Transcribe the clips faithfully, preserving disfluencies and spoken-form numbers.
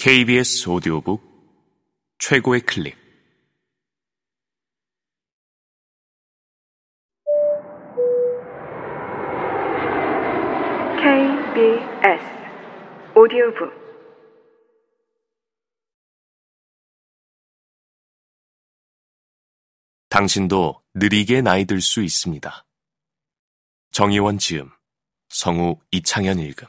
케이비에스 오디오북 최고의 클립. 케이비에스 오디오북 당신도 느리게 나이 들 수 있습니다. 정희원 지음, 성우 이창현 읽음.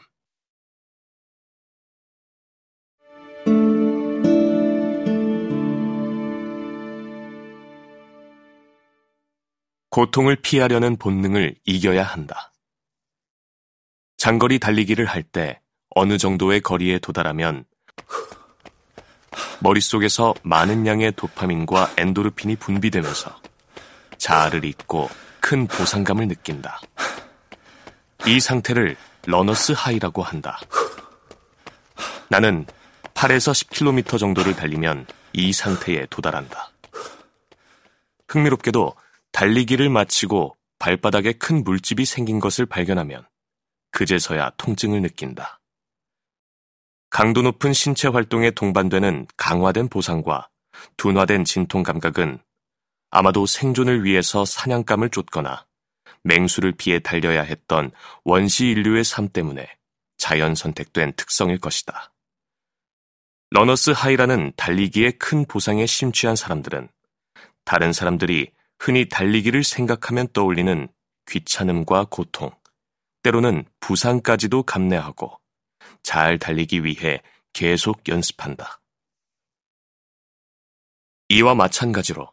고통을 피하려는 본능을 이겨야 한다. 장거리 달리기를 할 때 어느 정도의 거리에 도달하면 머릿속에서 많은 양의 도파민과 엔도르핀이 분비되면서 자아를 잊고 큰 보상감을 느낀다. 이 상태를 러너스 하이라고 한다. 나는 팔에서 십 킬로미터 정도를 달리면 이 상태에 도달한다. 흥미롭게도 달리기를 마치고 발바닥에 큰 물집이 생긴 것을 발견하면 그제서야 통증을 느낀다. 강도 높은 신체 활동에 동반되는 강화된 보상과 둔화된 진통 감각은 아마도 생존을 위해서 사냥감을 쫓거나 맹수를 피해 달려야 했던 원시 인류의 삶 때문에 자연 선택된 특성일 것이다. 러너스 하이라는 달리기의 큰 보상에 심취한 사람들은 다른 사람들이 흔히 달리기를 생각하면 떠올리는 귀찮음과 고통, 때로는 부상까지도 감내하고 잘 달리기 위해 계속 연습한다. 이와 마찬가지로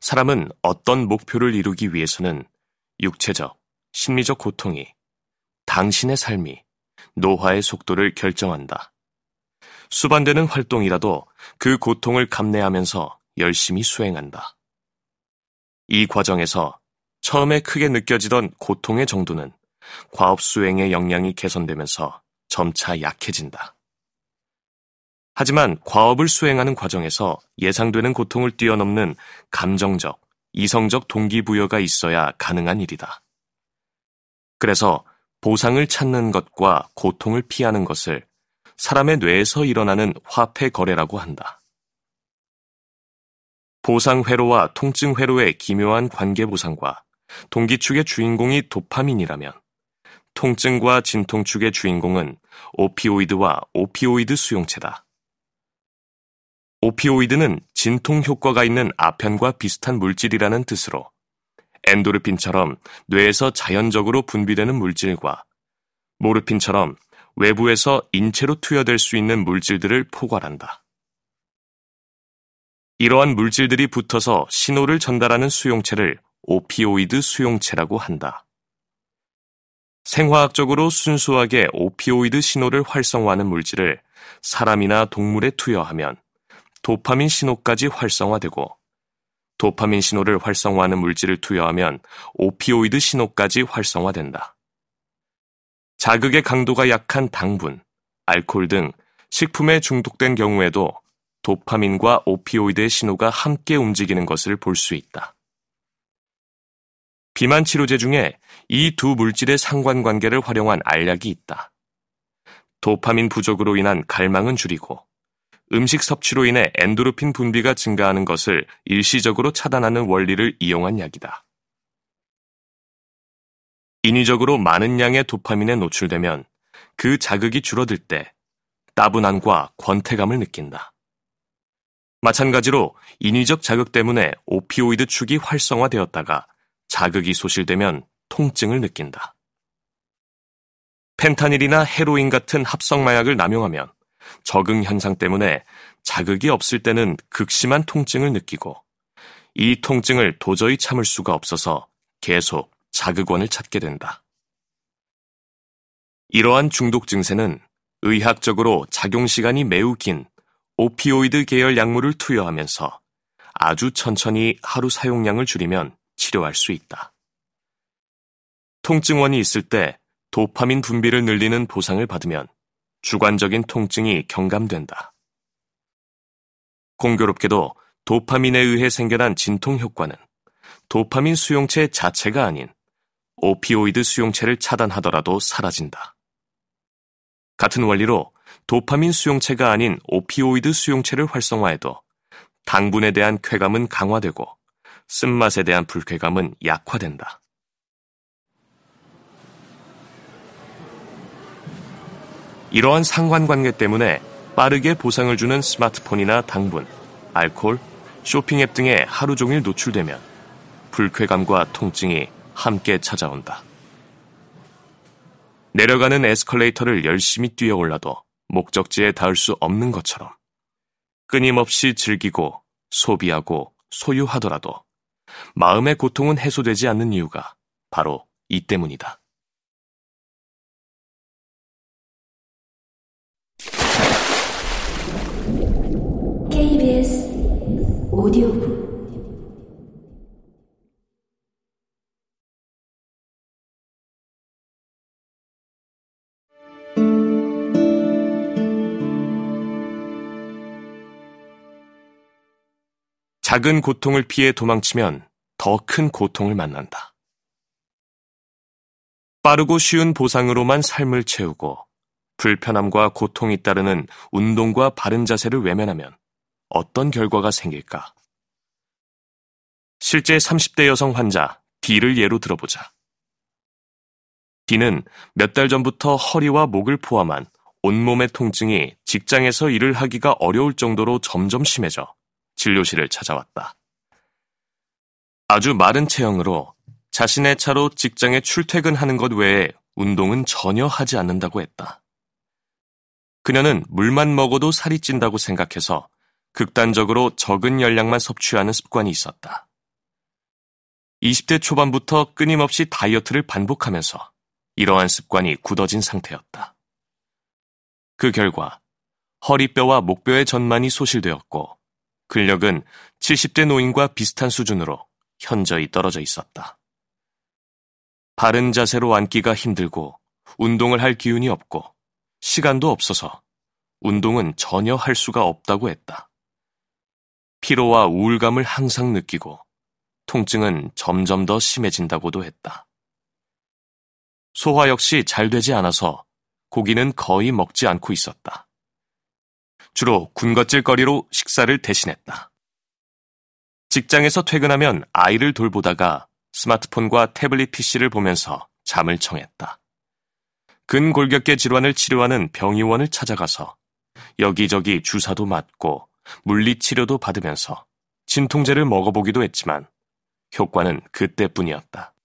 사람은 어떤 목표를 이루기 위해서는 육체적, 심리적 고통이 당신의 삶이 노화의 속도를 결정한다. 수반되는 활동이라도 그 고통을 감내하면서 열심히 수행한다. 이 과정에서 처음에 크게 느껴지던 고통의 정도는 과업 수행의 역량이 개선되면서 점차 약해진다. 하지만 과업을 수행하는 과정에서 예상되는 고통을 뛰어넘는 감정적, 이성적 동기부여가 있어야 가능한 일이다. 그래서 보상을 찾는 것과 고통을 피하는 것을 사람의 뇌에서 일어나는 화폐 거래라고 한다. 보상회로와 통증회로의 기묘한 관계보상과 동기축의 주인공이 도파민이라면 통증과 진통축의 주인공은 오피오이드와 오피오이드 수용체다. 오피오이드는 진통효과가 있는 아편과 비슷한 물질이라는 뜻으로 엔도르핀처럼 뇌에서 자연적으로 분비되는 물질과 모르핀처럼 외부에서 인체로 투여될 수 있는 물질들을 포괄한다. 이러한 물질들이 붙어서 신호를 전달하는 수용체를 오피오이드 수용체라고 한다. 생화학적으로 순수하게 오피오이드 신호를 활성화하는 물질을 사람이나 동물에 투여하면 도파민 신호까지 활성화되고 도파민 신호를 활성화하는 물질을 투여하면 오피오이드 신호까지 활성화된다. 자극의 강도가 약한 당분, 알코올 등 식품에 중독된 경우에도 도파민과 오피오이드의 신호가 함께 움직이는 것을 볼 수 있다. 비만 치료제 중에 이 두 물질의 상관관계를 활용한 알약이 있다. 도파민 부족으로 인한 갈망은 줄이고 음식 섭취로 인해 엔도르핀 분비가 증가하는 것을 일시적으로 차단하는 원리를 이용한 약이다. 인위적으로 많은 양의 도파민에 노출되면 그 자극이 줄어들 때 따분함과 권태감을 느낀다. 마찬가지로 인위적 자극 때문에 오피오이드 축이 활성화되었다가 자극이 소실되면 통증을 느낀다. 펜타닐이나 헤로인 같은 합성마약을 남용하면 적응 현상 때문에 자극이 없을 때는 극심한 통증을 느끼고 이 통증을 도저히 참을 수가 없어서 계속 자극원을 찾게 된다. 이러한 중독 증세는 의학적으로 작용시간이 매우 긴 오피오이드 계열 약물을 투여하면서 아주 천천히 하루 사용량을 줄이면 치료할 수 있다. 통증원이 있을 때 도파민 분비를 늘리는 보상을 받으면 주관적인 통증이 경감된다. 공교롭게도 도파민에 의해 생겨난 진통 효과는 도파민 수용체 자체가 아닌 오피오이드 수용체를 차단하더라도 사라진다. 같은 원리로 도파민 수용체가 아닌 오피오이드 수용체를 활성화해도 당분에 대한 쾌감은 강화되고 쓴맛에 대한 불쾌감은 약화된다. 이러한 상관관계 때문에 빠르게 보상을 주는 스마트폰이나 당분, 알코올, 쇼핑 앱 등에 하루 종일 노출되면 불쾌감과 통증이 함께 찾아온다. 내려가는 에스컬레이터를 열심히 뛰어 올라도 목적지에 닿을 수 없는 것처럼 끊임없이 즐기고 소비하고 소유하더라도 마음의 고통은 해소되지 않는 이유가 바로 이 때문이다. 케이비에스 오디오북 작은 고통을 피해 도망치면 더 큰 고통을 만난다. 빠르고 쉬운 보상으로만 삶을 채우고 불편함과 고통이 따르는 운동과 바른 자세를 외면하면 어떤 결과가 생길까? 실제 삼십 대 여성 환자 D를 예로 들어보자. D는 몇 달 전부터 허리와 목을 포함한 온몸의 통증이 직장에서 일을 하기가 어려울 정도로 점점 심해져 진료실을 찾아왔다. 아주 마른 체형으로 자신의 차로 직장에 출퇴근하는 것 외에 운동은 전혀 하지 않는다고 했다. 그녀는 물만 먹어도 살이 찐다고 생각해서 극단적으로 적은 열량만 섭취하는 습관이 있었다. 이십 대 초반부터 끊임없이 다이어트를 반복하면서 이러한 습관이 굳어진 상태였다. 그 결과 허리뼈와 목뼈의 전만이 소실되었고 근력은 칠십 대 노인과 비슷한 수준으로 현저히 떨어져 있었다. 바른 자세로 앉기가 힘들고 운동을 할 기운이 없고 시간도 없어서 운동은 전혀 할 수가 없다고 했다. 피로와 우울감을 항상 느끼고 통증은 점점 더 심해진다고도 했다. 소화 역시 잘 되지 않아서 고기는 거의 먹지 않고 있었다. 주로 군것질거리로 식사를 대신했다. 직장에서 퇴근하면 아이를 돌보다가 스마트폰과 태블릿 피씨를 보면서 잠을 청했다. 근골격계 질환을 치료하는 병의원을 찾아가서 여기저기 주사도 맞고 물리치료도 받으면서 진통제를 먹어보기도 했지만 효과는 그때뿐이었다.